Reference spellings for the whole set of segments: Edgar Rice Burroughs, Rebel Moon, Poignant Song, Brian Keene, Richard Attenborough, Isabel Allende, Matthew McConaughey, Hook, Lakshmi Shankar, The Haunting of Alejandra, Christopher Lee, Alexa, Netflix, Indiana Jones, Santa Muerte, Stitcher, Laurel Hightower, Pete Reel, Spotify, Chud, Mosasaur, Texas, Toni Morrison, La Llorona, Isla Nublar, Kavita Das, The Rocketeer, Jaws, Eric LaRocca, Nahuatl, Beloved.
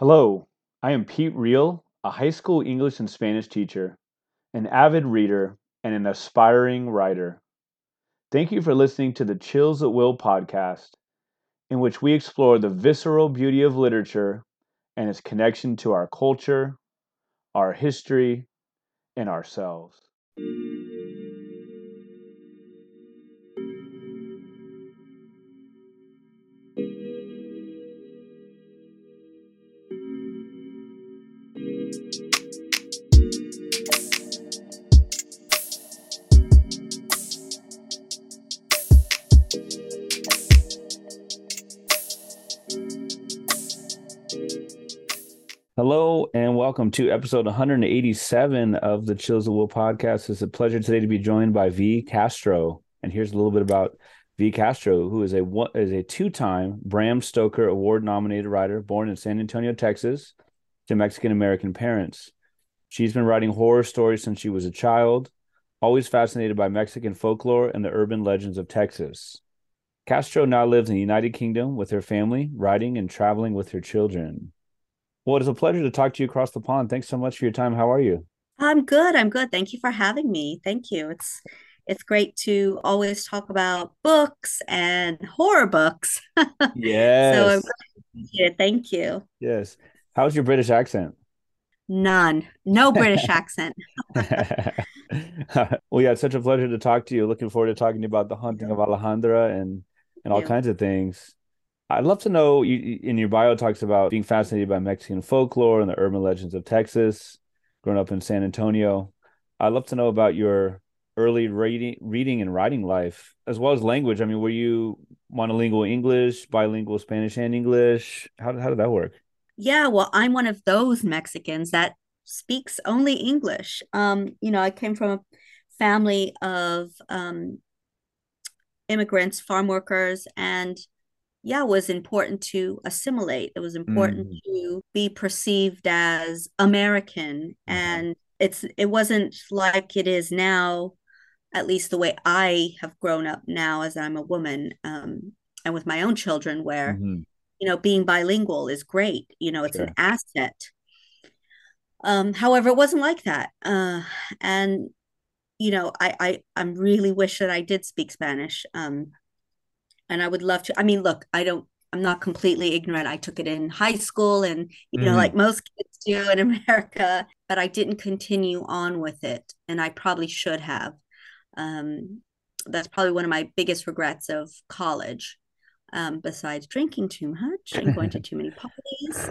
Hello, I am Pete Reel, a high school English and Spanish teacher, an avid reader, and an aspiring writer. Thank you for listening to the Chills at Will podcast, in which we explore the visceral beauty of literature and its connection to our culture, our history, and ourselves. Hello and welcome to episode 187 of the Chills at Will podcast. It's a pleasure today to be joined by V Castro. And here's a little bit about V Castro, who is a two-time Bram Stoker Award-nominated writer born in San Antonio, Texas, to Mexican-American parents. She's been writing horror stories since she was a child, always fascinated by Mexican folklore and the urban legends of Texas. Castro now lives in the United Kingdom with her family, writing and traveling with her children. Well, it is a pleasure to talk to you across the pond. Thanks so much for your time. How are you? I'm good. Thank you for having me. Thank you. It's great to always talk about books and horror books. Yes. So I'm glad to be here. Thank you. Yes. How's your British accent? None. No British accent. Well, yeah, it's such a pleasure to talk to you. Looking forward to talking to you about The Haunting of Alejandra and all kinds of things. I'd love to know, you, in your bio, talks about being fascinated by Mexican folklore and the urban legends of Texas, growing up in San Antonio. I'd love to know about your early reading and writing life, as well as language. I mean, were you monolingual English, bilingual Spanish and English? How did that work? Yeah, well, I'm one of those Mexicans that speaks only English. I came from a family of immigrants, farm workers, and it was important to assimilate. It was important to be perceived as American. Mm-hmm. And it wasn't like it is now, at least the way I have grown up now as I'm a woman and with my own children, where, being bilingual is great. It's an asset. However, it wasn't like that. I really wish that I did speak Spanish. And I would love to. I mean, look, I'm not completely ignorant. I took it in high school and, like most kids do in America, but I didn't continue on with it. And I probably should have. That's probably one of my biggest regrets of college, besides drinking too much and going to too many parties.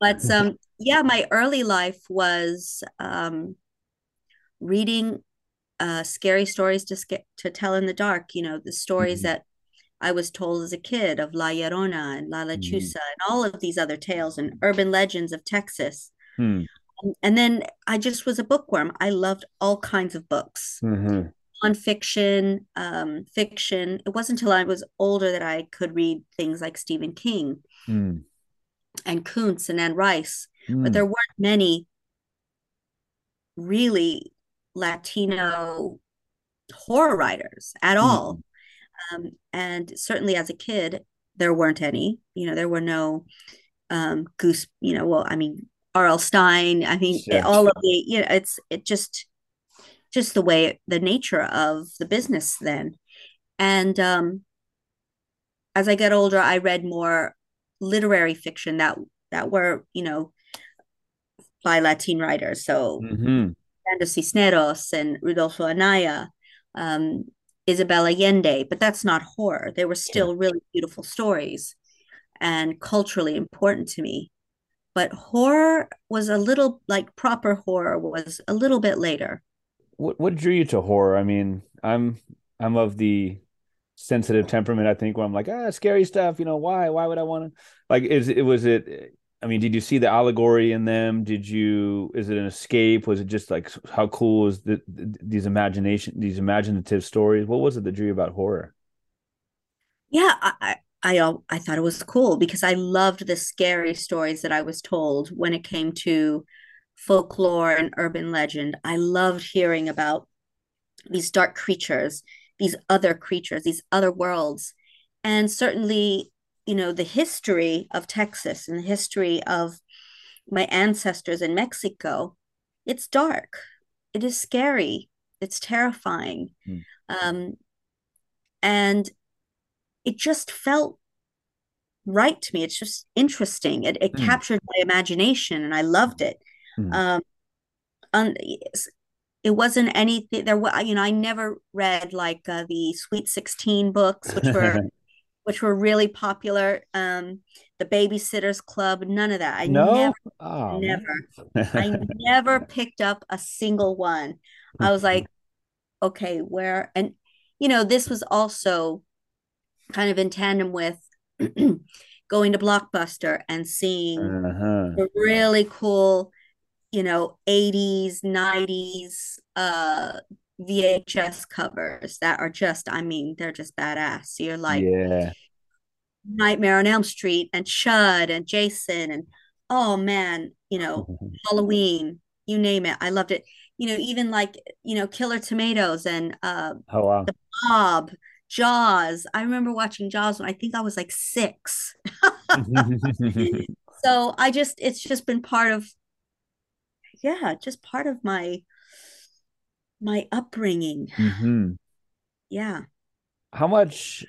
But my early life was reading scary stories to tell in the dark, the stories that I was told as a kid of La Llorona and La Lechuza and all of these other tales and urban legends of Texas. Mm. And then I just was a bookworm. I loved all kinds of books, nonfiction, fiction. It wasn't until I was older that I could read things like Stephen King and Koontz and Anne Rice. But there weren't many really Latino horror writers at all. And certainly as a kid, there weren't any, there were no R.L. Stein. I mean, all of the, it's just the way, the nature of the business then. And as I got older, I read more literary fiction that were, by Latin writers. So Sandra Cisneros and Rudolfo Anaya, Isabel Allende, but that's not horror. They were still really beautiful stories and culturally important to me. But horror was a little, like proper horror was a little bit later. What drew you to horror? I mean, I'm of the sensitive temperament, I think, where I'm like, scary stuff, why would I want to? Like, did you see the allegory in them? Is it an escape? Was it just like, how cool is these imaginative stories? What was it that drew you about horror? Yeah, I thought it was cool because I loved the scary stories that I was told when it came to folklore and urban legend. I loved hearing about these dark creatures, these other worlds. And certainly you know, the history of Texas and the history of my ancestors in Mexico, it's dark. It is scary. It's terrifying. Mm. And it just felt right to me. It's just interesting. It captured my imagination, and I loved it. Mm. It wasn't anything there. You know, I never read like the Sweet 16 books, which were really popular. The Babysitter's Club, none of that. I never picked up a single one. I was like, okay, where? And you know, this was also kind of in tandem with going to Blockbuster and seeing the really cool, you know, 80s, 90s VHS covers that are just, I mean, they're just badass. So you're like, yeah. Nightmare on Elm Street and Chud and Jason and, oh man, you know, Halloween, you name it. I loved it. You know, even like, you know, Killer Tomatoes and The Blob, Jaws. I remember watching Jaws when I think I was like 6. So it's just been part of my upbringing. Mm-hmm. Yeah. How much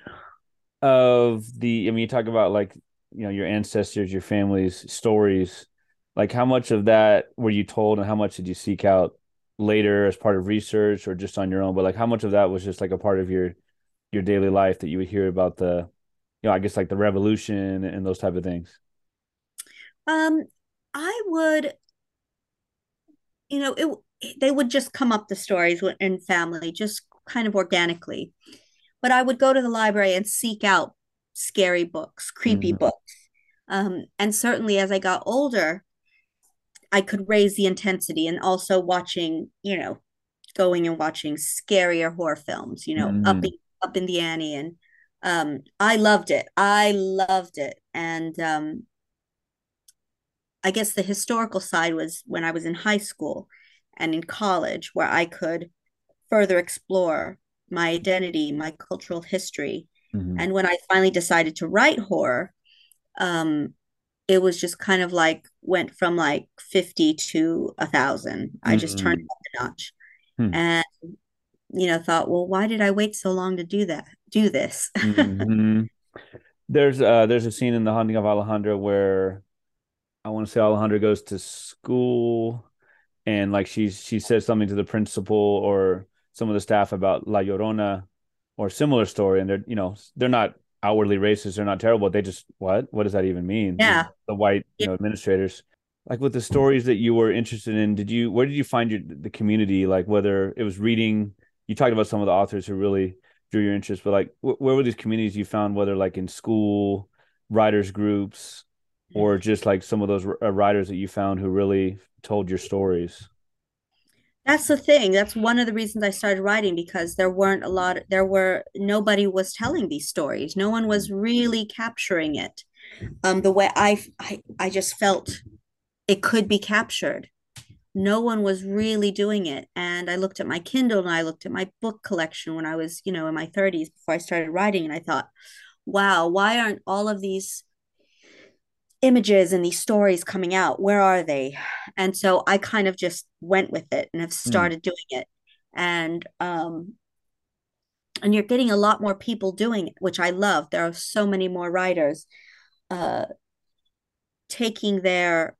of the, I mean, you talk about like, you know, your ancestors, your family's stories, like how much of that were you told and how much did you seek out later as part of research or just on your own? But like, how much of that was just like a part of your daily life that you would hear about the, you know, I guess like the revolution and those type of things? I would, you know, they would just come up, the stories in family, just kind of organically. But I would go to the library and seek out scary books, creepy books. And certainly as I got older, I could raise the intensity, and also watching, you know, going and watching scarier horror films, you know, up in the ante. And I loved it. And I guess the historical side was when I was in high school and in college, where I could further explore my identity, my cultural history. And when I finally decided to write horror, it was just kind of like, went from like 50 to 1,000. I just turned up the notch. And, you know, thought, well, why did I wait so long to do this? There's a scene in The Haunting of Alejandra where I want to say Alejandra goes to school, and like she says something to the principal or some of the staff about La Llorona or similar story. And they're, you know, they're not outwardly racist, they're not terrible. They just, what does that even mean? Yeah. The white, you know, administrators. Like with the stories that you were interested in, where did you find the community? Like whether it was reading, you talked about some of the authors who really drew your interest, but like, where were these communities you found, whether like in school, writers groups, or just like some of those writers that you found who really told your stories? That's the thing. That's one of the reasons I started writing, because nobody was telling these stories. No one was really capturing it the way I just felt it could be captured. No one was really doing it. And I looked at my Kindle and I looked at my book collection when I was, you know, in my 30s before I started writing. And I thought, wow, why aren't all of these images and these stories coming out? Where are they? And so I kind of just went with it and have started doing it. And and you're getting a lot more people doing it, which I love. There are so many more writers taking their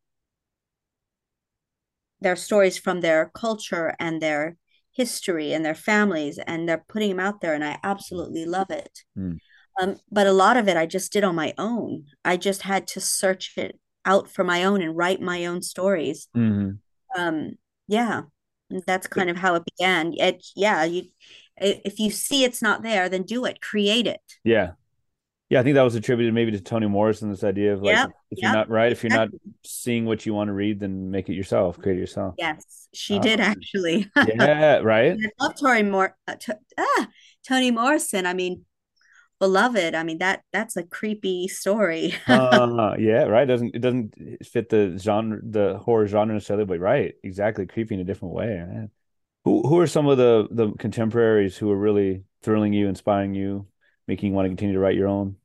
stories from their culture and their history and their families, and they're putting them out there, and I absolutely love it. But a lot of it I just did on my own. I just had to search it out for my own and write my own stories. Yeah, that's kind of how it began. If you see it's not there, then do it. Create it. Yeah. Yeah, I think that was attributed maybe to Toni Morrison, this idea of like, if you're not seeing what you want to read, then make it yourself, create it yourself. Yes, she did actually. Yeah, right? I love Toni Morrison. I mean, Beloved, I mean that's a creepy story. Yeah, right. It doesn't fit the genre, the horror genre necessarily, but right, exactly, creepy in a different way. Man. Who are some of the contemporaries who are really thrilling you, inspiring you, making you want to continue to write your own?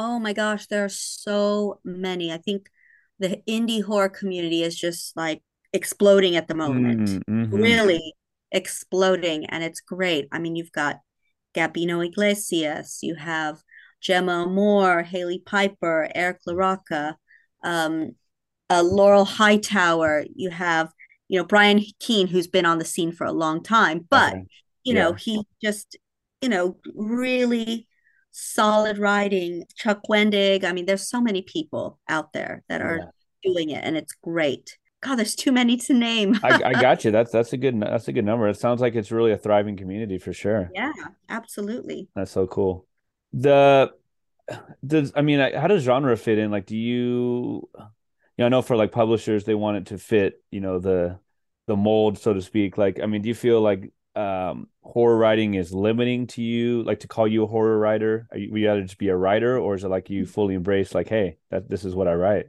Oh my gosh, there are so many. I think the indie horror community is just like exploding at the moment, really exploding. And it's great. I mean, you've got Gabino Iglesias, you have Gemma Moore, Haley Piper, Eric LaRocca, Laurel Hightower. You have, you know, Brian Keene, who's been on the scene for a long time, but, you know, he just, you know, really solid writing. Chuck Wendig. I mean, there's so many people out there that are doing it, and it's great. God, there's too many to name. I got you. That's a good number. It sounds like it's really a thriving community for sure. Yeah, absolutely. That's so cool. How does genre fit in? Like, do you, I know for like publishers, they want it to fit, you know, the mold, so to speak. Like, I mean, do you feel like horror writing is limiting to you? Like, to call you a horror writer, we gotta just be a writer, or is it like you fully embrace, like, hey, this is what I write?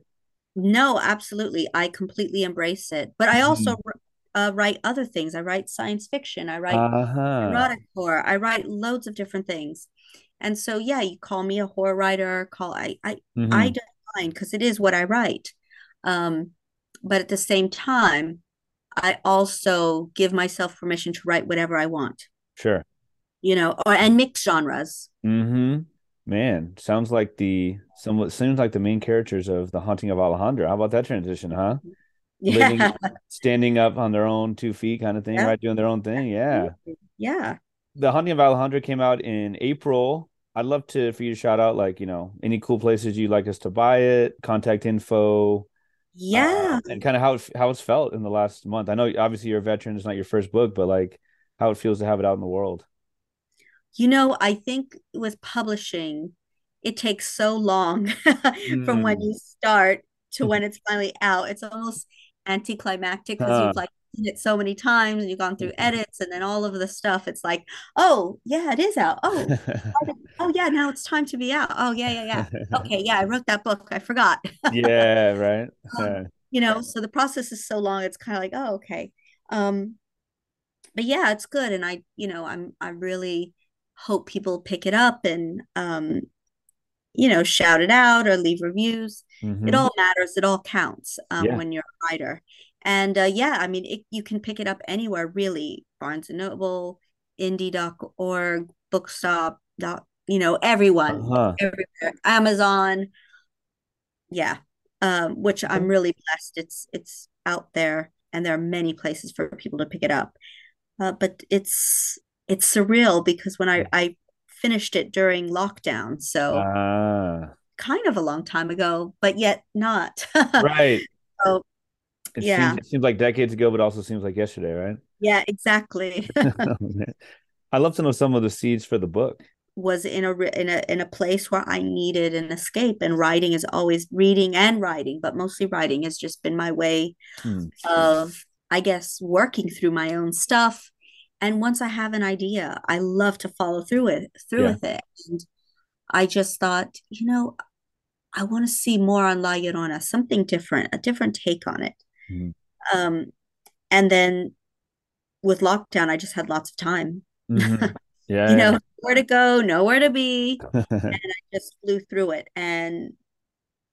No, absolutely. I completely embrace it. But I also write other things. I write science fiction. I write erotic horror. I write loads of different things. And so, yeah, you call me a horror writer. I don't mind, because it is what I write. But at the same time, I also give myself permission to write whatever I want. Sure. You know, and mix genres. Mm-hmm. Man, sounds like the main characters of The Haunting of Alejandra. How about that transition, huh? Yeah. Living, standing up on their own 2 feet kind of thing, right? Doing their own thing. Yeah. Yeah. The Haunting of Alejandra came out in April. I'd love for you to shout out, like, you know, any cool places you'd like us to buy it, contact info. Yeah. And kind of how it's felt in the last month. I know obviously you're a veteran, it's not your first book, but like how it feels to have it out in the world. You know, I think with publishing, it takes so long from when you start to when it's finally out. It's almost anticlimactic, because you've like seen it so many times and you've gone through edits and then all of the stuff. It's like, oh, yeah, it is out. Oh, oh yeah, now it's time to be out. Oh, yeah. Okay, yeah, I wrote that book. I forgot. Yeah, right. You know, so the process is so long. It's kind of like, oh, okay. But yeah, it's good. And I really hope people pick it up and, you know, shout it out or leave reviews. It all matters. It all counts when you're a writer. And you can pick it up anywhere, really. Barnes & Noble, indie.org, Bookstop, everyone, everywhere. Amazon. Yeah. Which I'm really blessed. It's out there, and there are many places for people to pick it up. But it's surreal, because when I finished it during lockdown, so kind of a long time ago, but yet not. Right. So, it seems like decades ago, but also seems like yesterday, right? Yeah, exactly. I'd love to know some of the seeds for the book. Was in a place where I needed an escape, and writing is always reading and writing, but mostly writing has just been my way of, I guess, working through my own stuff. And once I have an idea, I love to follow through with it. And I just thought, you know, I want to see more on La Llorona, something different, a different take on it. And then with lockdown, I just had lots of time. Yeah, where to go, nowhere to be. And I just flew through it and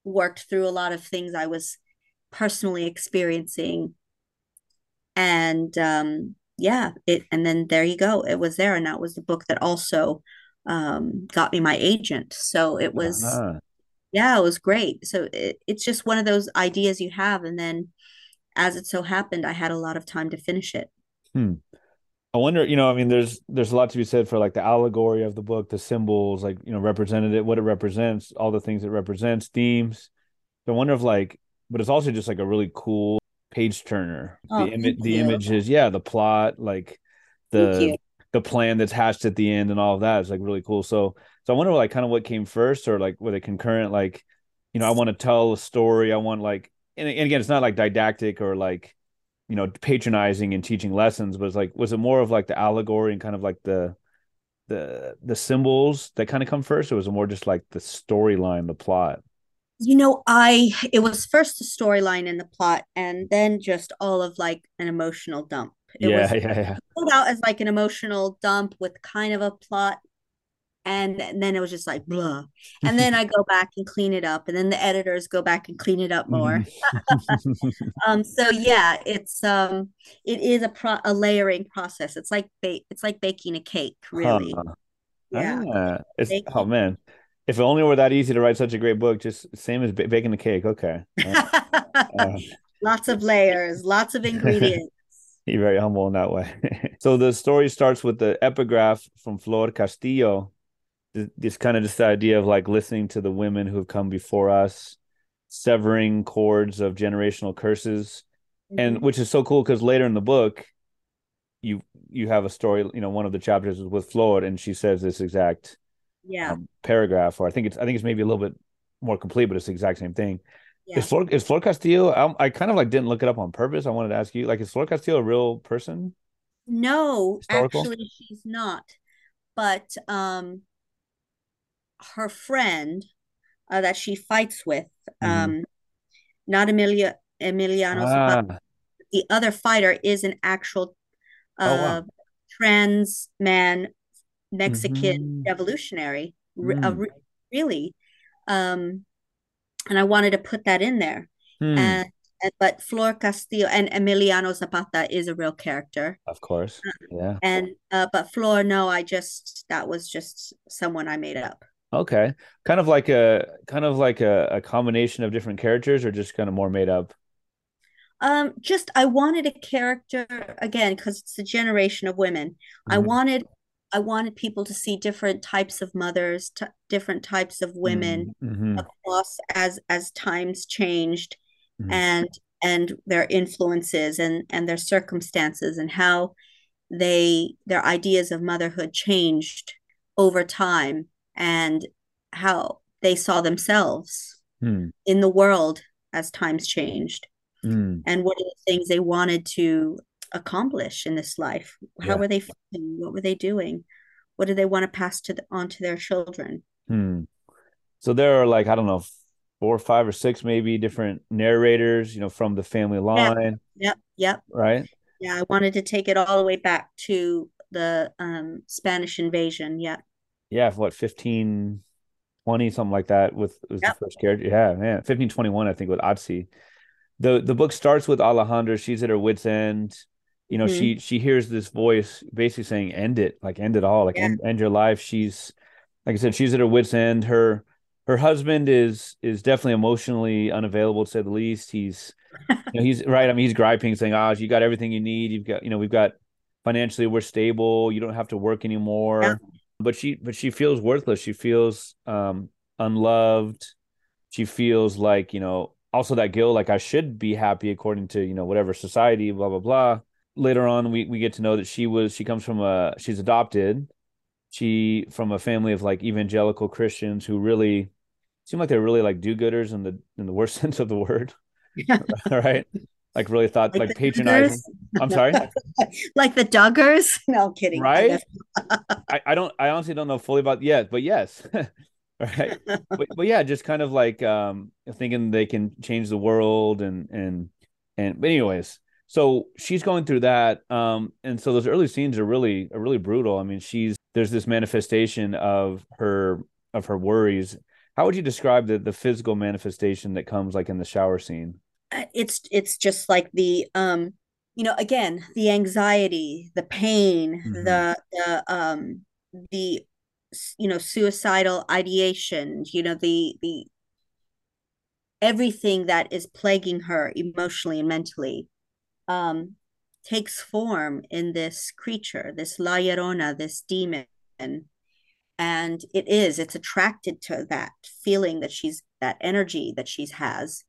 worked through a lot of things I was personally experiencing. And, and then there you go. It was there. And that was the book that also got me my agent. So it was, it was great. So it's just one of those ideas you have. And then as it so happened, I had a lot of time to finish it. I wonder, there's a lot to be said for like the allegory of the book, the symbols, like, representative, what it represents, all the things it represents, themes. I wonder if like, but it's also just like a really cool page turner. The images, the plot, like the plan that's hatched at the end and all of that is like really cool. So I wonder like kind of what came first, or like were they concurrent? Like, I want to tell a story. I want like, and again, it's not like didactic or like, patronizing and teaching lessons, but it's like, was it more of like the allegory and kind of like the symbols that kind of come first, or was it more just like the storyline, the plot? It was first the storyline and the plot, and then just all of like an emotional dump. It was pulled out as like an emotional dump with kind of a plot And then it was just like, blah. And then I go back and clean it up. And then the editors go back and clean it up more. So yeah, it is a layering process. It's like baking a cake, really. Oh man, if it only were that easy to write such a great book. Just same as baking a cake. Okay. Lots of layers, lots of ingredients. You're very humble in that way. So the story starts with the epigraph from Flor Castillo. This kind of this idea of like listening to the women who have come before us, severing cords of generational curses, and which is so cool because later in the book, you have a story. You know, one of the chapters is with Flor, and she says this exact paragraph, or I think it's maybe a little bit more complete, but it's the exact same thing. Yeah. Is Flor Castillo? I kind of like didn't look it up on purpose. I wanted to ask you, like, is Flor Castillo a real person? No, Historical? Actually, she's not. But her friend that she fights with, not Emiliano, Zapata, the other fighter is an actual trans man, Mexican revolutionary, really. And I wanted to put that in there. But Flor Castillo and Emiliano Zapata is a real character. Of course. Yeah. And but Flor, no, that was just someone I made up. Okay. Kind of like a combination of different characters, or just kind of more made up? Just I wanted a character, again, because it's the generation of women. I wanted people to see different types of mothers, different types of women across as times changed, and their influences and their circumstances and how their ideas of motherhood changed over time and how they saw themselves in the world as times changed, and what are the things they wanted to accomplish in this life. How were they feeling? What were they doing? What do they want to pass on to their children? So there are, like, I don't know, 4 or 5 or 6 maybe different narrators, you know, from the family line. Yep. Right? Yeah, I wanted to take it all the way back to the Spanish invasion. Yeah, for what, 1520, something like that, was the first character. Yeah, man, 1521, I think, with Otzi. The book starts with Alejandra. She's at her wit's end. You know, she hears this voice basically saying, "End it, like end it all, like end your life." She's, like I said, she's at her wit's end. Her husband is definitely emotionally unavailable, to say the least. He's, you know, he's right. I mean, he's griping, saying, you got everything you need. You've got, you know, we've got financially, we're stable. You don't have to work anymore." Yeah. But she feels worthless. She feels unloved. She feels like, you know, also that guilt, like, I should be happy according to, you know, whatever society, blah, blah, blah. Later on, we get to know that she's adopted. She from a family of, like, evangelical Christians who really seem like they're really like do-gooders in the worst sense of the word. Right? Like, really thought, like patronizing. Duggers? I'm sorry? Like the Duggars? No, I'm kidding. Right? I honestly don't know fully about yet, but yes. Right. But yeah, just kind of like thinking they can change the world and but anyways, so she's going through that. And so those early scenes are really brutal. I mean, there's this manifestation of her worries. How would you describe the physical manifestation that comes, like, in the shower scene? It's just like the you know, again, the anxiety, the pain, the you know, suicidal ideation, you know, the everything that is plaguing her emotionally and mentally takes form in this creature, this La Llorona, this demon. And it's attracted to that feeling that energy that she has,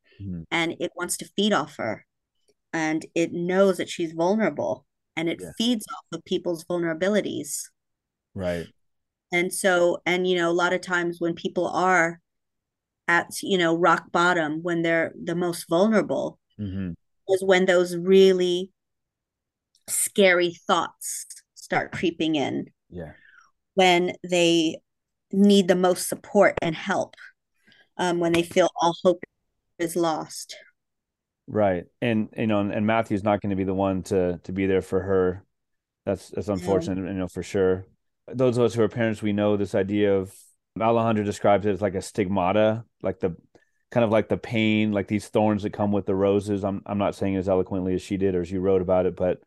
and it wants to feed off her, and it knows that she's vulnerable, and it feeds off of people's vulnerabilities. Right. And so, and, you know, a lot of times when people are at, you know, rock bottom, when they're the most vulnerable, is when those really scary thoughts start creeping in. Yeah. When they need the most support and help, when they feel all hope is lost. Right. And, you know, and Matthew's not going to be the one to be there for her. That's unfortunate, you know, for sure. those of us who are parents, we know this idea of, Alejandra describes it as like a stigmata, like the kind of like the pain, like these thorns that come with the roses. I'm not saying it as eloquently as she did or as you wrote about it, but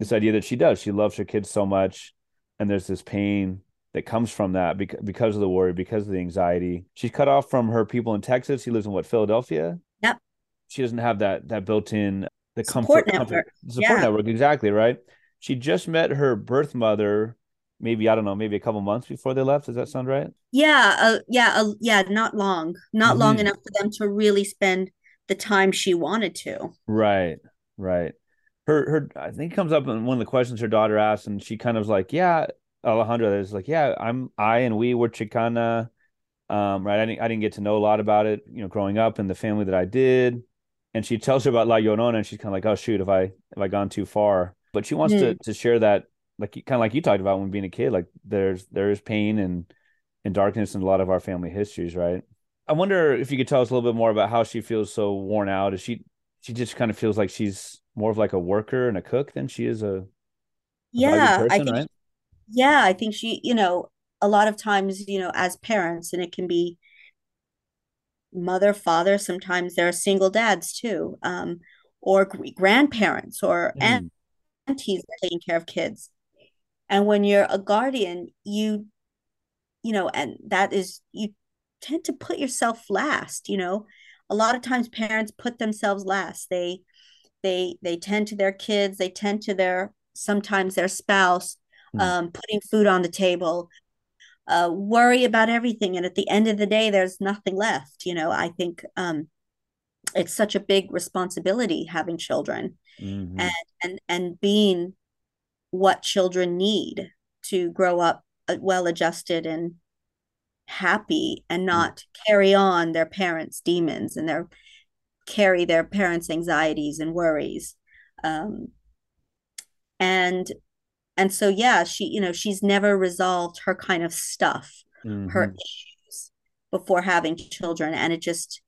this idea that she does, she loves her kids so much, and there's this pain that comes from that because of the worry, because of the anxiety. She's cut off from her people in Texas. She lives in what, Philadelphia? Yep. She doesn't have that built-in the support network. Support network, exactly, right? She just met her birth mother, maybe a couple months before they left. Does that sound right? Yeah. Not long enough for them to really spend the time she wanted to. Right. Her, I think it comes up in one of the questions her daughter asked, and she kind of was like, yeah, Alejandra is like, yeah, we were Chicana, right? I didn't get to know a lot about it, growing up in the family that I did. And she tells her about La Llorona, and she's kind of like, oh shoot, have I gone too far? But she wants to share that, like kind of like you talked about when being a kid, like there is pain and darkness in a lot of our family histories, right? I wonder if you could tell us a little bit more about how she feels so worn out. Is she just kind of feels like she's more of like a worker and a cook than she is a person, I think, right? Yeah, I think she, a lot of times, as parents, and it can be mother, father, sometimes there are single dads too, or grandparents or aunties taking care of kids. And when you're a guardian, you tend to put yourself last, A lot of times parents put themselves last. They tend to their kids, they tend to sometimes their spouse, putting food on the table, worry about everything. And at the end of the day, there's nothing left. I think it's such a big responsibility having children, and being what children need to grow up well-adjusted and happy, and not carry on their parents' demons and carry their parents' anxieties and worries. And so, yeah, she, she's never resolved her kind of stuff, her issues before having children. And it just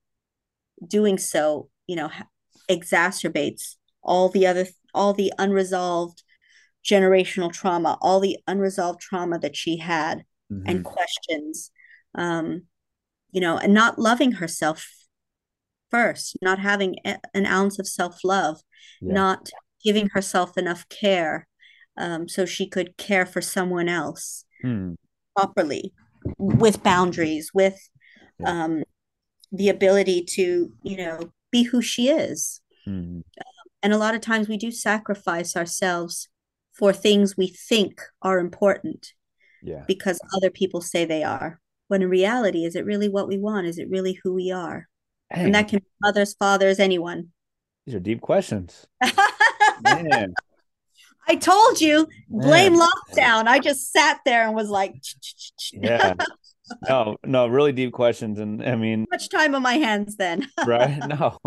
doing so, exacerbates all the unresolved generational trauma, all the unresolved trauma that she had and questions, and not loving herself first, not having an ounce of self-love, not giving herself enough care. So she could care for someone else properly, with boundaries, with the ability to, be who she is. And a lot of times we do sacrifice ourselves for things we think are important because other people say they are. When in reality, is it really what we want? Is it really who we are? Dang. And that can be mothers, fathers, anyone. These are deep questions. Man. I told you, blame lockdown. I just sat there and was like, yeah, no, really deep questions. And I mean, too much time on my hands then. Right? No.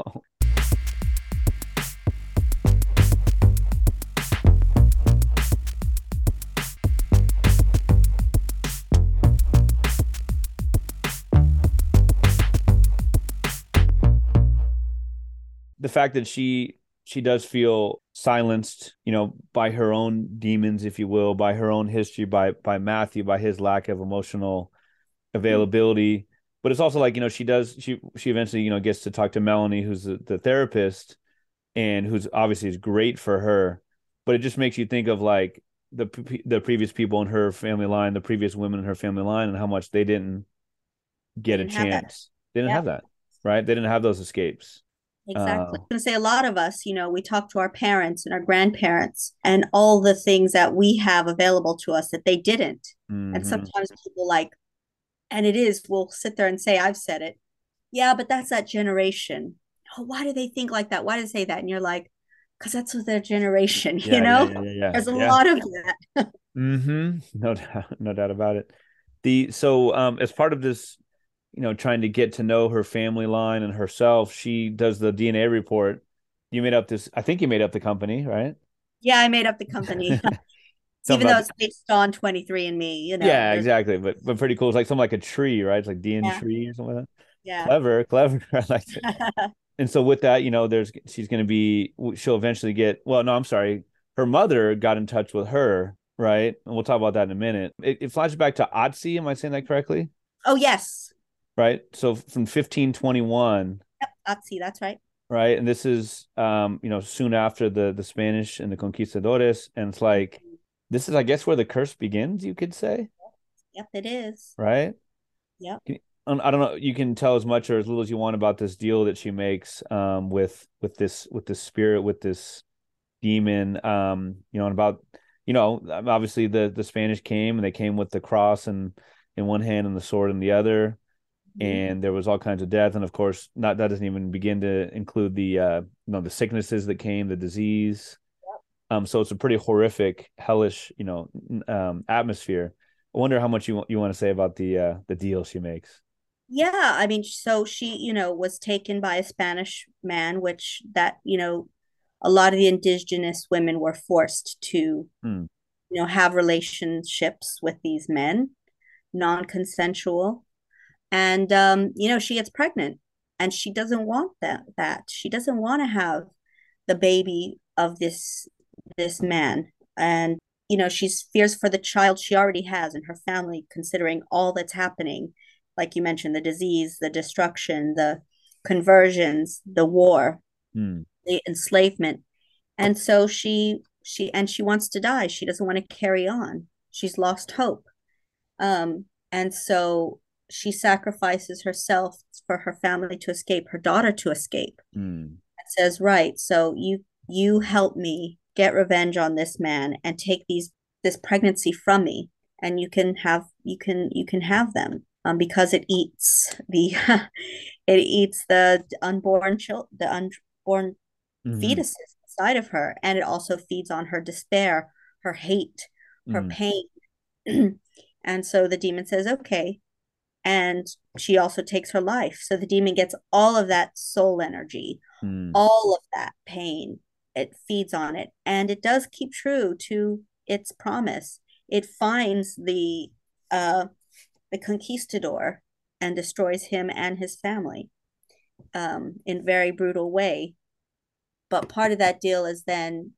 The fact that she does feel silenced, by her own demons, if you will, by her own history, by Matthew, by his lack of emotional availability. But it's also like, she eventually, gets to talk to Melanie, who's the therapist, and who's obviously is great for her. But it just makes you think of like the previous people in her family line, the previous women in her family line, and how much they didn't get a chance. They didn't have that, right? They didn't have those escapes. Exactly. I'm going to say a lot of us, we talk to our parents and our grandparents and all the things that we have available to us that they didn't. And sometimes people will sit there and say, I've said it. Yeah, but that's that generation. Oh, why do they think like that? Why do they say that? And you're like, because that's what their generation, There's a lot of that. No doubt about it. As part of this, trying to get to know her family line and herself, she does the DNA report. I think you made up the company, right? Yeah, I made up the company. Even though it's based on 23andMe, Yeah, exactly. But pretty cool. It's like something like a tree, right? It's like DNA tree or something like that. Yeah. Clever. I like it. And so with that, she'll eventually get, her mother got in touch with her right? And we'll talk about that in a minute. It flashes back to Otzi. Am I saying that correctly? Oh, yes. Right. So from 1521. Yep, Otzi, that's right. Right. And this is, soon after the Spanish and the conquistadores. And it's like, this is, I guess, where the curse begins, you could say. Yep, it is. Right. Yep. I don't know. You can tell as much or as little as you want about this deal that she makes with this spirit, with this demon, and about, obviously the Spanish came and they came with the cross and in one hand and the sword in the other. And there was all kinds of death. And of course, that doesn't even begin to include the the sicknesses that came, the disease. Yep. So it's a pretty horrific, hellish, atmosphere. I wonder how much you want to say about the deal she makes. Yeah, I mean, so she, was taken by a Spanish man, which a lot of the indigenous women were forced to, have relationships with these men, non-consensual. And, she gets pregnant and she doesn't want that. She doesn't want to have the baby of this man. And, she's fears for the child she already has in her family, considering all that's happening. Like you mentioned, the disease, the destruction, the conversions, the war, the enslavement. And so she wants to die. She doesn't want to carry on. She's lost hope. And so she sacrifices herself for her family to escape, her daughter to escape. It says, right, so you help me get revenge on this man and take this pregnancy from me, and you can have them, because it eats the unborn fetuses inside of her, and it also feeds on her despair, her hate, her pain. And so the demon says, okay. And she also takes her life. So the demon gets all of that soul energy, all of that pain. It feeds on it. And it does keep true to its promise. It finds the conquistador and destroys him and his family in very brutal way. But part of that deal is then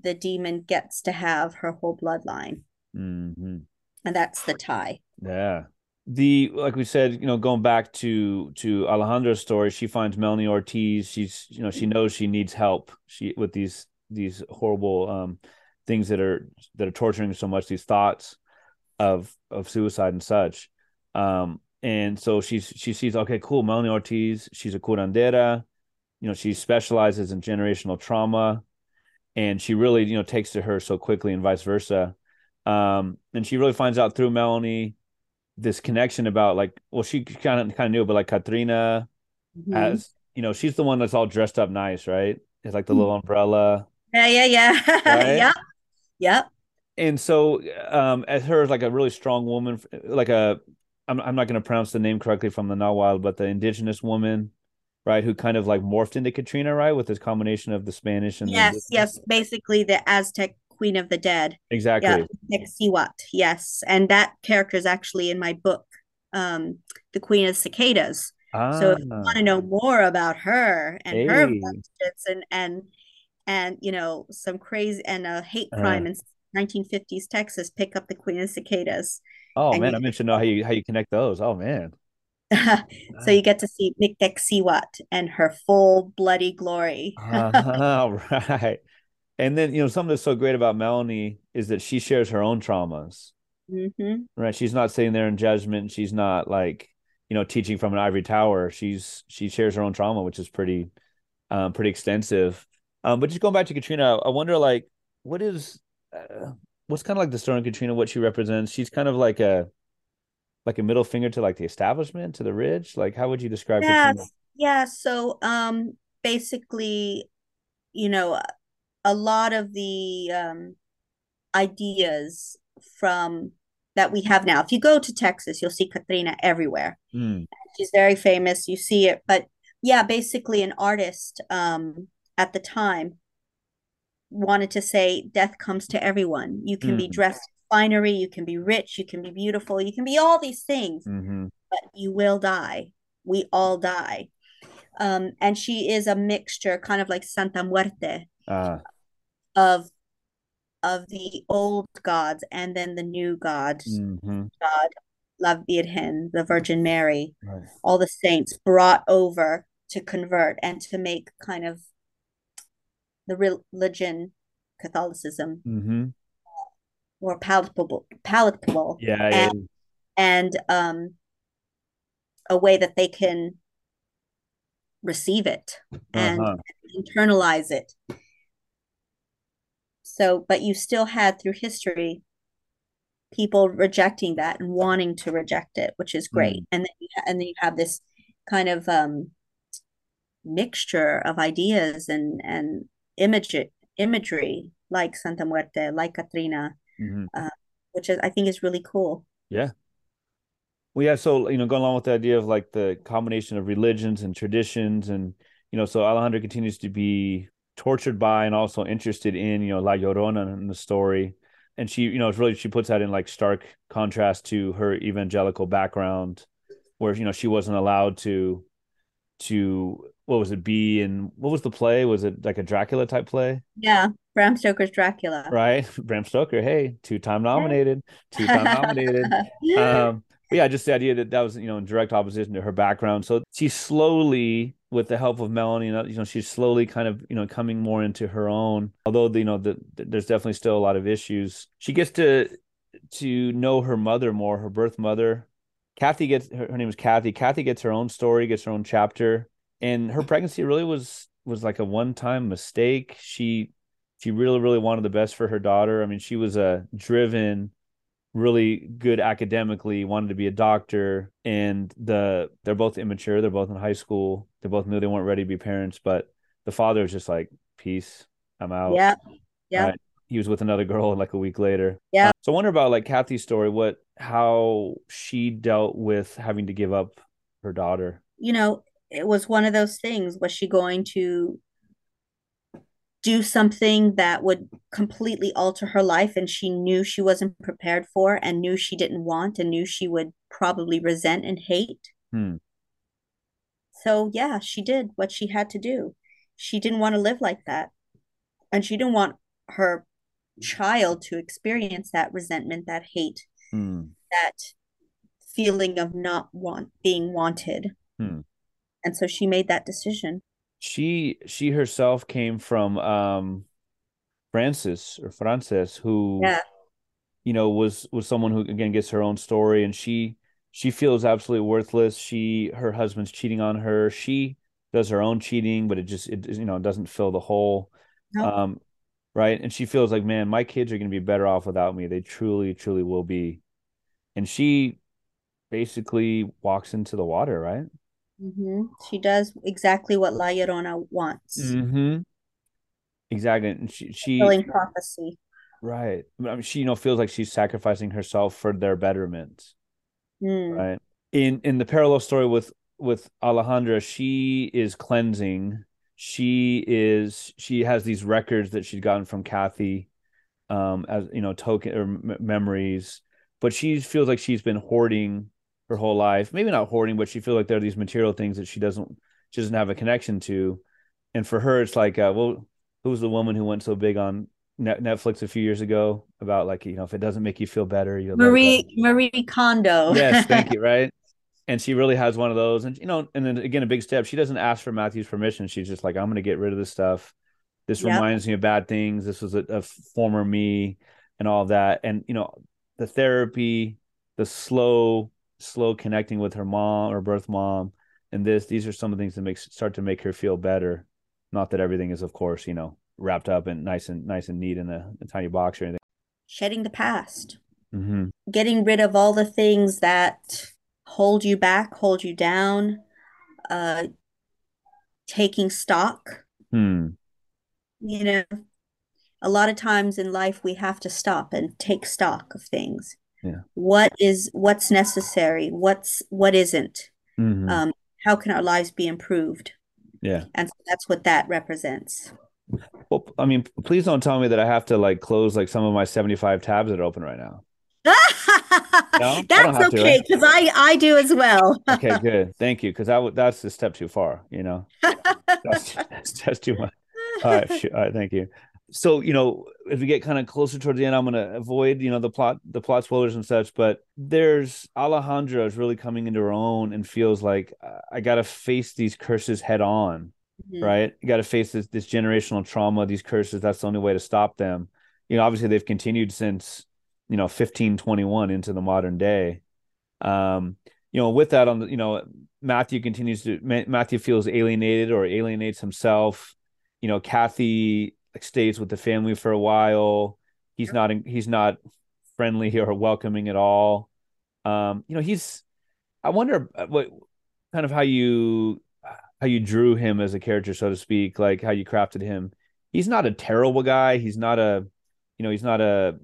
the demon gets to have her whole bloodline. Mm-hmm. And that's the tie. Yeah. Like we said, going back to Alejandra's story, she finds Melanie Ortiz. She's, she knows she needs help. With these horrible things that are torturing her so much, these thoughts of suicide and such. And so she sees, okay, cool, Melanie Ortiz. She's a curandera. She specializes in generational trauma, and she really, takes to her so quickly, and vice versa. And she really finds out through Melanie this connection about, like, well, she kind of knew, but like Katrina has, she's the one that's all dressed up nice, right? It's like the little umbrella. Yeah. Right? Yep. And so, as her, like a really strong woman, like I'm not going to pronounce the name correctly from the Nahuatl, but the indigenous woman, right, who kind of like morphed into Katrina, right, with this combination of the Spanish and yes, basically the Aztec Queen of the Dead. Exactly. Mictecacihuatl. Yes. And that character is actually in my book, The Queen of Cicadas. Ah. So if you want to know more about her and her budgets and some crazy and a hate crime in 1950s Texas, pick up The Queen of Cicadas. Oh, and man, I'm interested to know how you connect those. Oh, man. So you get to see Mictecacihuatl and her full bloody glory. All right. And then, something that's so great about Melanie is that she shares her own traumas, right? She's not sitting there in judgment. She's not like, teaching from an ivory tower. She shares her own trauma, which is pretty extensive. But just going back to Katrina, I wonder, like, what's kind of like the story of Katrina, what she represents? She's kind of like a middle finger to like the establishment, to the rich. Like, how would you describe Katrina? Yeah. So, basically, a lot of the ideas from that we have now. If you go to Texas, you'll see Katrina everywhere. She's very famous. You see it. But yeah, basically an artist at the time wanted to say death comes to everyone. You can be dressed in finery. You can be rich. You can be beautiful. You can be all these things. But you will die. We all die. And she is a mixture, kind of like Santa Muerte. Of of the old gods and then the new gods, God, La Virgen, the Virgin Mary, all the saints brought over to convert and to make kind of the religion, Catholicism, more palatable, and a way that they can receive it and internalize it. So, but you still had through history people rejecting that and wanting to reject it, which is great. And then you have this kind of mixture of ideas and imagery like Santa Muerte, like Katrina, which is, I think, is really cool. Yeah. Well, yeah. So, you know, going along with the idea of like the combination of religions and traditions, and, you know, so Alejandra continues to be tortured by and also interested in, you know, La Llorona in the story. And she, you know, it's really, she puts that in like stark contrast to her evangelical background where, you know, she wasn't allowed to what was it, be in, what was the play? Was it like a Dracula type play? Yeah. Bram Stoker's Dracula. Right. Bram Stoker. Hey, two-time nominated. Yeah, just the idea that was, you know, in direct opposition to her background. So she slowly, with the help of Melanie, you know, she's slowly kind of, you know, coming more into her own. Although, you know, there's definitely still a lot of issues. She gets to know her mother more, her birth mother. Kathy gets, her name is Kathy. Kathy gets her own story, gets her own chapter. And her pregnancy really was like a one-time mistake. She really, really wanted the best for her daughter. I mean, she was a driven, really good academically, wanted to be a doctor, and they're both immature, they're both in high school, they both knew they weren't ready to be parents, but the father was just like, peace, I'm out. He was with another girl like a week later. So I wonder about like Kathy's story, how she dealt with having to give up her daughter. You know, it was one of those things. Was she going to do something that would completely alter her life, and she knew she wasn't prepared for, and knew she didn't want, and knew she would probably resent and hate? So yeah, she did what she had to do. She didn't want to live like that, and she didn't want her child to experience that resentment, that hate, that feeling of not being wanted. And so she made that decision. She herself came from Frances, who, you know, was someone who, again, gets her own story, and she feels absolutely worthless. Her husband's cheating on her. She does her own cheating, but it you know, doesn't fill the hole. Right. And she feels like, man, my kids are going to be better off without me. They truly, truly will be. And she basically walks into the water, right? She does exactly what La Llorona wants. Exactly. And she fulfilling prophecy. Right. I mean, she, you know, feels like she's sacrificing herself for their betterment. Right. In the parallel story with Alejandra, she is cleansing. She has these records that she'd gotten from Kathy, as, you know, token or memories, but she feels like she's been hoarding her whole life. Maybe not hoarding, but she feels like there are these material things that she doesn't have a connection to. And for her, it's like, well, who's the woman who went so big on Netflix a few years ago about, like, you know, if it doesn't make you feel better, you'll Marie Kondo. Yes, thank you. Right. And she really has one of those. And, you know, and then again, a big step, she doesn't ask for Matthew's permission. She's just like, I'm going to get rid of this stuff. This reminds me of bad things. This was a former me and all that. And, you know, the therapy, the slow connecting with her mom or birth mom, and these are some of the things that start to make her feel better. Not that everything is, of course, you know, wrapped up and nice and neat in a tiny box or anything. Shedding the past, getting rid of all the things that hold you back, hold you down, taking stock. You know, a lot of times in life we have to stop and take stock of things. Yeah. What's necessary? What isn't? How can our lives be improved? Yeah. And so that's what that represents. Well, I mean, please don't tell me that I have to like close like some of my 75 tabs that are open right now. No? That's okay, because right? I do as well. Okay, good. Thank you. Because that's a step too far, you know. That's too much. All right. Thank you. So, you know, as we get kind of closer towards the end, I'm going to avoid, you know, the plot spoilers and such, but there's Alejandra is really coming into her own and feels like I got to face these curses head on, mm-hmm. right? You got to face this generational trauma, these curses. That's the only way to stop them. You know, obviously they've continued since, you know, 1521 into the modern day. You know, with that on the, you know, Matthew feels alienated or alienates himself. You know, Kathy stays with the family for a while. He's not friendly or welcoming at all. You know, I wonder what kind of how you drew him as a character, so to speak, like how you crafted him. He's not a terrible guy. He doesn't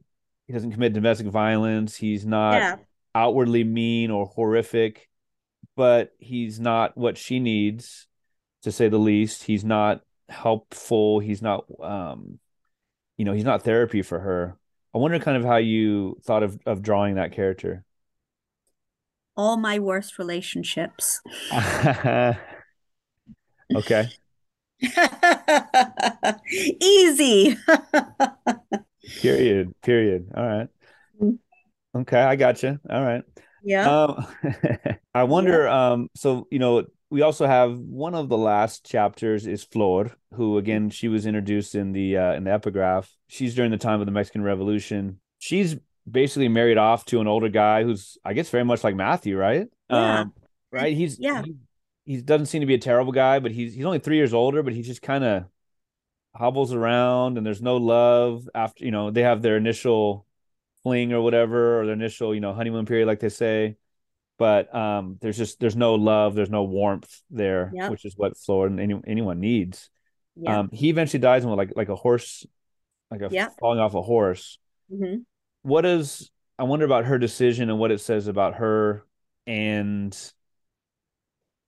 commit domestic violence. He's not outwardly mean or horrific, but he's not what she needs, to say the least. He's not helpful. He's not, you know, he's not therapy for her. I wonder kind of how you thought of drawing that character. All my worst relationships. Okay. Easy. Period. All right. Okay. I gotcha. All right. Yeah. I wonder, so, you know, we also have one of the last chapters is Flor, who again, she was introduced in the epigraph. She's during the time of the Mexican Revolution. She's basically married off to an older guy who's, I guess, very much like Matthew, right? Yeah. Right. He doesn't seem to be a terrible guy, but he's only 3 years older, but he just kind of hobbles around, and there's no love after, you know, they have their initial fling or whatever, or their initial, you know, honeymoon period, like they say. But there's no love, there's no warmth there, which is what Flor and anyone needs. Yep. He eventually dies in like a horse, falling off a horse. Mm-hmm. I wonder about her decision and what it says about her and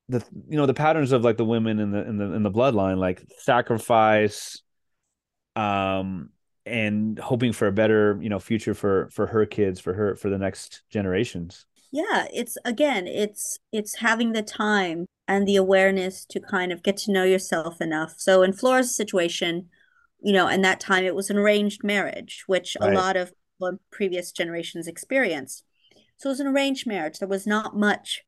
the, you know, the patterns of like the women in the bloodline, like sacrifice, and hoping for a better, you know, future for her kids, for the next generations. Yeah, it's having the time and the awareness to kind of get to know yourself enough. So in Flora's situation, you know, in that time, it was an arranged marriage, which a lot of previous generations experienced. So it was an arranged marriage. There was not much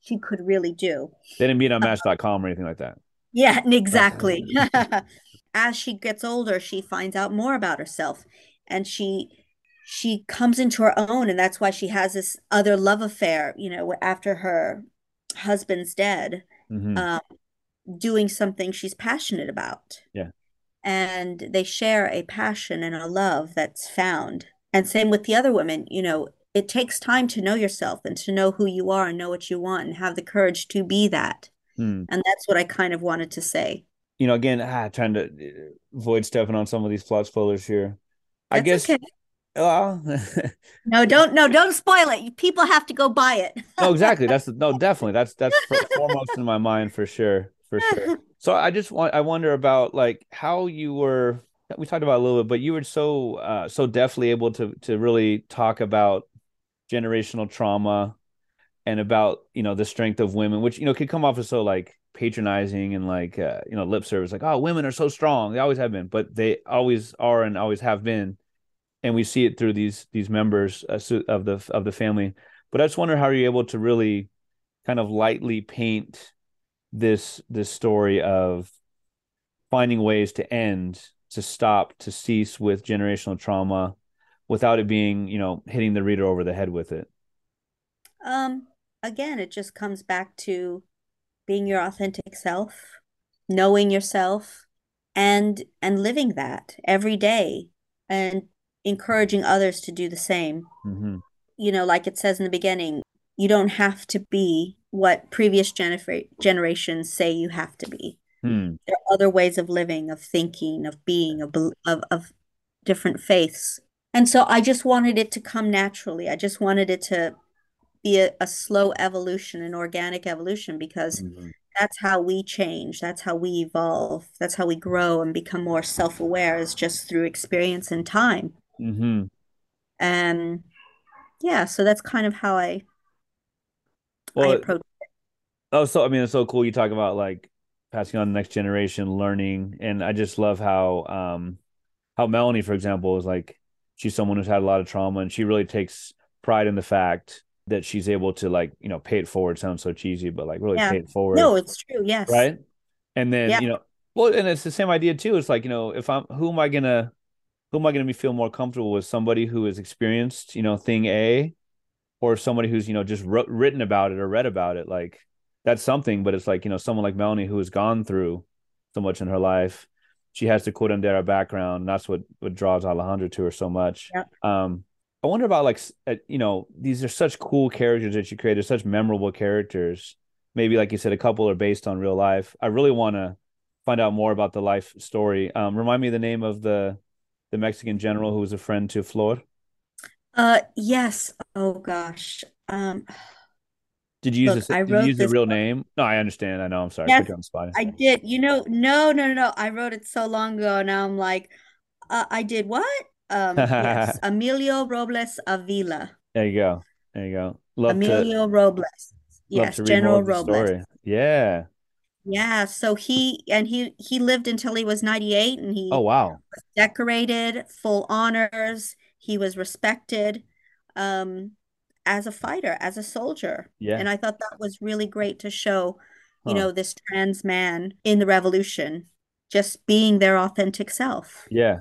she could really do. They didn't meet on Match.com or anything like that. Yeah, exactly. As she gets older, she finds out more about herself, and she comes into her own, and that's why she has this other love affair, you know, after her husband's dead, mm-hmm. Doing something she's passionate about. Yeah. And they share a passion and a love that's found. And same with the other women, you know, it takes time to know yourself and to know who you are and know what you want and have the courage to be that. Mm. And that's what I kind of wanted to say. You know, again, trying to avoid stepping on some of these plot spoilers here. That's, I guess. Okay. Well, no, don't spoil it. People have to go buy it. No, exactly. Definitely. That's foremost in my mind for sure. So I wonder about like how you were. We talked about a little bit, but you were so deftly able to really talk about generational trauma and about, you know, the strength of women, which, you know, could come off as so like patronizing and like you know, lip service, like, oh, women are so strong. They always have been, but they always are and always have been. And we see it through these members of the family. But I just wonder how you're able to really kind of lightly paint this story of finding ways to end, to stop, to cease with generational trauma without it being, you know, hitting the reader over the head with it. Again, it just comes back to being your authentic self, knowing yourself, and living that every day, and encouraging others to do the same. Mm-hmm. You know, like it says in the beginning, you don't have to be what previous generations say you have to be. Mm. There are other ways of living, of thinking, of being, of different faiths. And so I just wanted it to come naturally. I just wanted it to be a slow evolution, an organic evolution, because mm-hmm. that's how we change. That's how we evolve. That's how we grow and become more self-aware, is just through experience and time. Mm-hmm. So that's kind of how I approach it. Oh, so I mean, it's so cool. You talk about like passing on the next generation, learning, and I just love how how Melanie, for example, is like, she's someone who's had a lot of trauma, and she really takes pride in the fact that she's able to, like, you know, pay it forward. Sounds so cheesy, but like really pay it forward. No, it's true. Yes. Right. And then, you know, well, and it's the same idea too. It's like, you know, if I'm, who am I going to feel more comfortable with, somebody who has experienced, you know, thing A, or somebody who's, you know, just written about it or read about it. Like, that's something, but it's like, you know, someone like Melanie, who has gone through so much in her life, she has the curandera background, and that's what draws Alejandra to her so much. Yeah. I wonder about, like, you know, these are such cool characters that you created, such memorable characters. Maybe, like you said, a couple are based on real life. I really want to find out more about the life story. Remind me the name of the Mexican general who was a friend to Flor. Yes. Oh gosh. Did you use the real name? No, I understand. I know. I'm sorry. Yes, I did. You know, no. I wrote it so long ago. Now I'm like, I did what? Yes, Emilio Robles Avila. There you go. Emilio Robles. Yes, General Robles. Yeah. Yeah. So he lived until he was 98, and he was decorated, full honors. He was respected as a fighter, as a soldier. Yeah. And I thought that was really great to show, you know, this trans man in the revolution just being their authentic self. Yeah.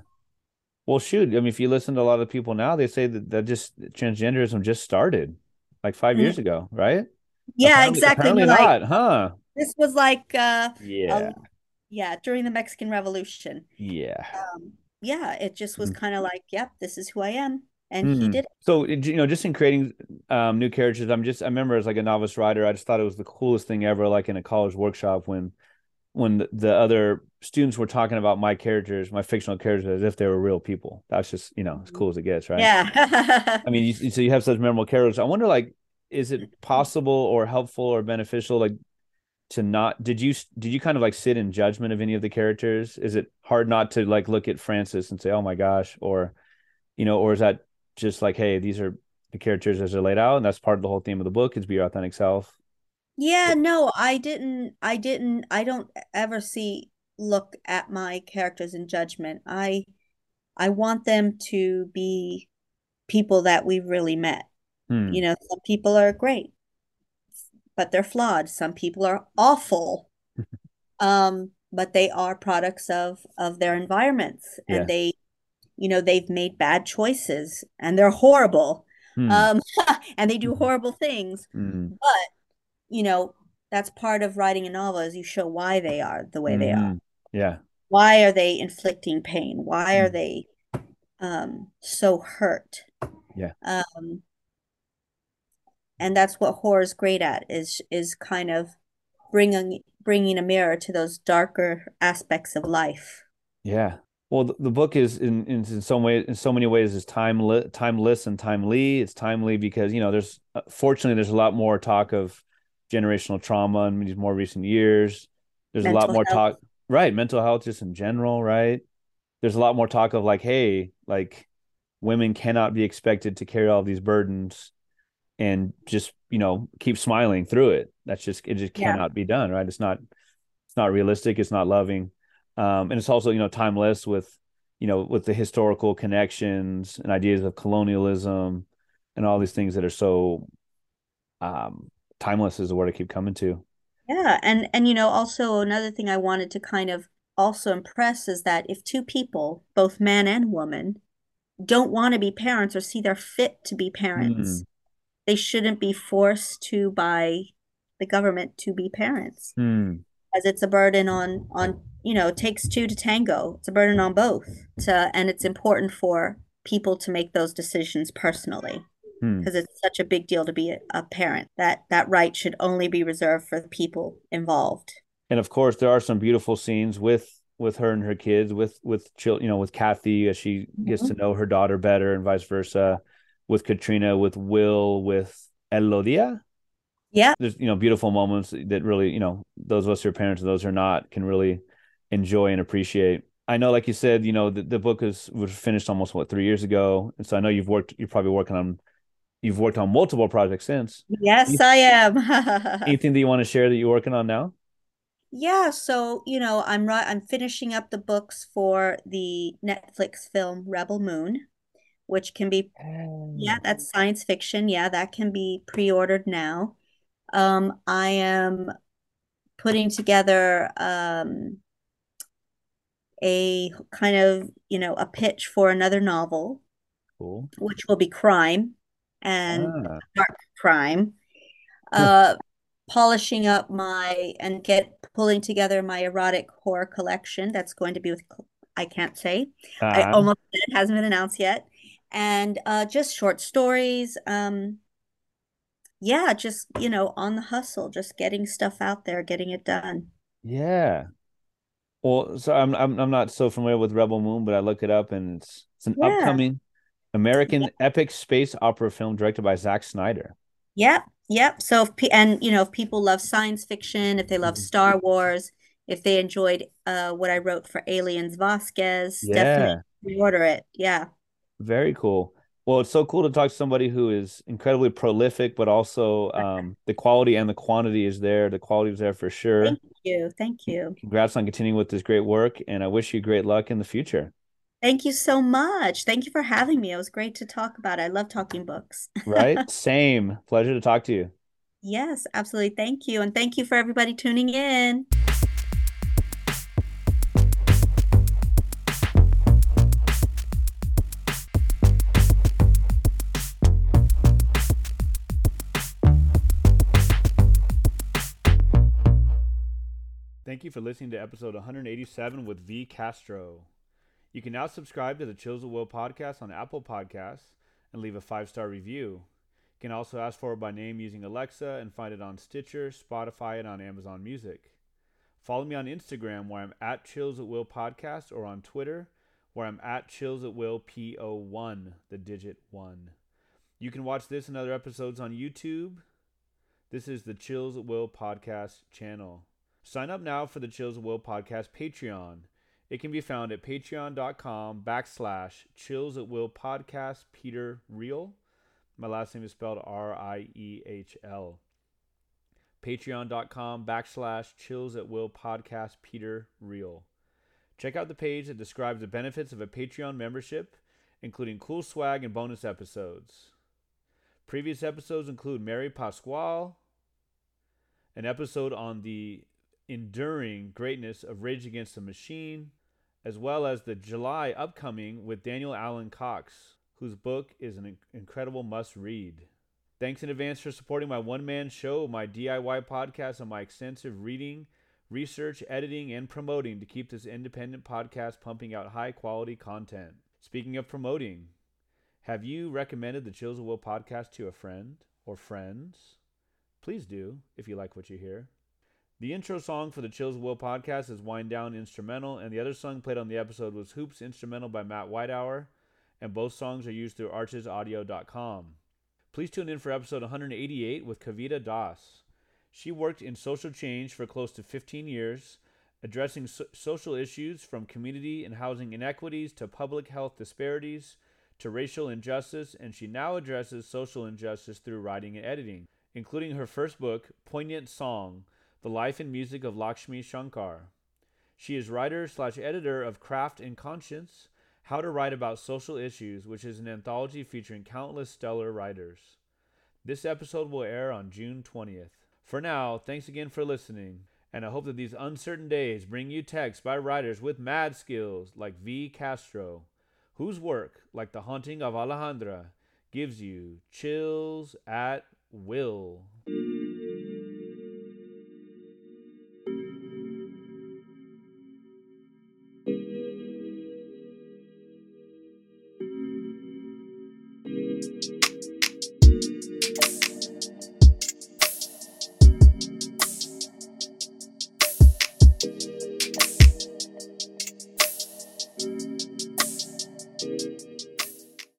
Well, shoot. I mean, if you listen to a lot of people now, they say that just transgenderism just started like 5 years ago, right? Yeah, apparently not, like, huh? This was like, during the Mexican Revolution. Yeah. It just was kind of like, yep, this is who I am. And he did it. So, you know, just in creating new characters, I remember as like a novice writer, I just thought it was the coolest thing ever, like in a college workshop when the other students were talking about my characters, my fictional characters, as if they were real people. That's just, you know, as cool as it gets, right? Yeah. I mean, so you have such memorable characters. I wonder, like, is it possible or helpful or beneficial, like, to not, did you kind of like sit in judgment of any of the characters? Is it hard not to like look at Francis and say, oh my gosh, or, you know, or is that just like, hey, these are the characters as they're laid out, and that's part of the whole theme of the book, is be your authentic self? Yeah, no, I didn't. I don't ever look at my characters in judgment. I want them to be people that we've really met. You know, some people are great, but they're flawed. Some people are awful, but they are products of their environments, and they, you know, they've made bad choices, and they're horrible, and they do horrible things. But, you know, that's part of writing a novel, is you show why they are the way they are. Yeah. Why are they inflicting pain? Why are they so hurt? Yeah. And that's what horror is great at, is kind of bringing a mirror to those darker aspects of life. Yeah. Well, the book is in so many ways is timeless and timely. It's timely because, you know, fortunately there's a lot more talk of generational trauma in these more recent years. There's mental a lot more health. Talk, right? Mental health just in general, right? There's a lot more talk of like, hey, like, women cannot be expected to carry all these burdens and just, you know, keep smiling through it. That's just, it just cannot be done, right? It's not realistic. It's not loving. And it's also, you know, timeless with the historical connections and ideas of colonialism and all these things that are so timeless is the word I keep coming to. Yeah. And, you know, also another thing I wanted to kind of also impress is that if two people, both man and woman, don't want to be parents or see they're fit to be parents, they shouldn't be forced to by the government to be parents, as it's a burden on, you know, it takes two to tango. It's a burden on both. And it's important for people to make those decisions personally, because it's such a big deal to be a parent, that right should only be reserved for the people involved. And of course, there are some beautiful scenes with her and her kids, with children, you know, with Kathy, as she gets to know her daughter better, and vice versa. With Katrina, with Will, with Elodia. Yeah. There's, you know, beautiful moments that really, you know, those of us who are parents and those who are not can really enjoy and appreciate. I know, like you said, you know, the book was finished almost 3 years ago. And so I know you've worked on multiple projects since. Yes, I am. Anything that you want to share that you're working on now? Yeah, so, I'm finishing up the books for the Netflix film Rebel Moon, which can be, that's science fiction. Yeah, that can be pre-ordered now. I am putting together a kind of, a pitch for another novel, cool, which will be crime and dark crime. Polishing up pulling together my erotic horror collection that's going to be with I can't say I almost said it hasn't been announced yet, and just short stories, just on the hustle, just getting stuff out there, getting it done. Yeah, well, so I'm not so familiar with Rebel Moon, but I look it up, and it's an upcoming American epic space opera film directed by Zack Snyder. Yep. So, if people love science fiction, if they love Star Wars, if they enjoyed what I wrote for Aliens Vasquez, definitely order it. Yeah. Very cool. Well, it's so cool to talk to somebody who is incredibly prolific, but also the quality and the quantity is there. The quality is there for sure. Thank you. Congrats on continuing with this great work, and I wish you great luck in the future. Thank you so much. Thank you for having me. It was great to talk about it. I love talking books. Right? Same. Pleasure to talk to you. Yes, absolutely. Thank you. And thank you for everybody tuning in. Thank you for listening to episode 187 with V Castro. You can now subscribe to the Chills at Will podcast on Apple Podcasts and leave a 5-star review. You can also ask for it by name using Alexa and find it on Stitcher, Spotify, and on Amazon Music. Follow me on Instagram, where I'm at Chills at Will Podcast, or on Twitter, where I'm at Chills at Will PO1, the digit 1. You can watch this and other episodes on YouTube. This is the Chills at Will Podcast channel. Sign up now for the Chills at Will Podcast Patreon. It can be found at patreon.com/chillsatwillpodcast Peter Real. My last name is spelled R-I-E-H-L. Patreon.com/chillsatwillpodcast Peter Real. Check out the page that describes the benefits of a Patreon membership, including cool swag and bonus episodes. Previous episodes include Mary Pasquale, an episode on the enduring greatness of Rage Against the Machine, as well as the July upcoming with Daniel Allen Cox, whose book is an incredible must-read. Thanks in advance for supporting my one-man show, my DIY podcast, and my extensive reading, research, editing, and promoting to keep this independent podcast pumping out high-quality content. Speaking of promoting, have you recommended the Chills at Will podcast to a friend or friends? Please do, if you like what you hear. The intro song for the Chills at Will podcast is Wind Down Instrumental, and the other song played on the episode was Hoops Instrumental by Matt Whitehour, and both songs are used through archesaudio.com. Please tune in for episode 188 with Kavita Das. She worked in social change for close to 15 years, addressing social issues from community and housing inequities to public health disparities to racial injustice, and she now addresses social injustice through writing and editing, including her first book, Poignant Song: The Life and Music of Lakshmi Shankar. She is writer/editor of Craft and Conscience, How to Write About Social Issues, which is an anthology featuring countless stellar writers. This episode will air on June 20th. For now, thanks again for listening, and I hope that these uncertain days bring you texts by writers with mad skills like V. Castro, whose work, like The Haunting of Alejandra, gives you chills at will.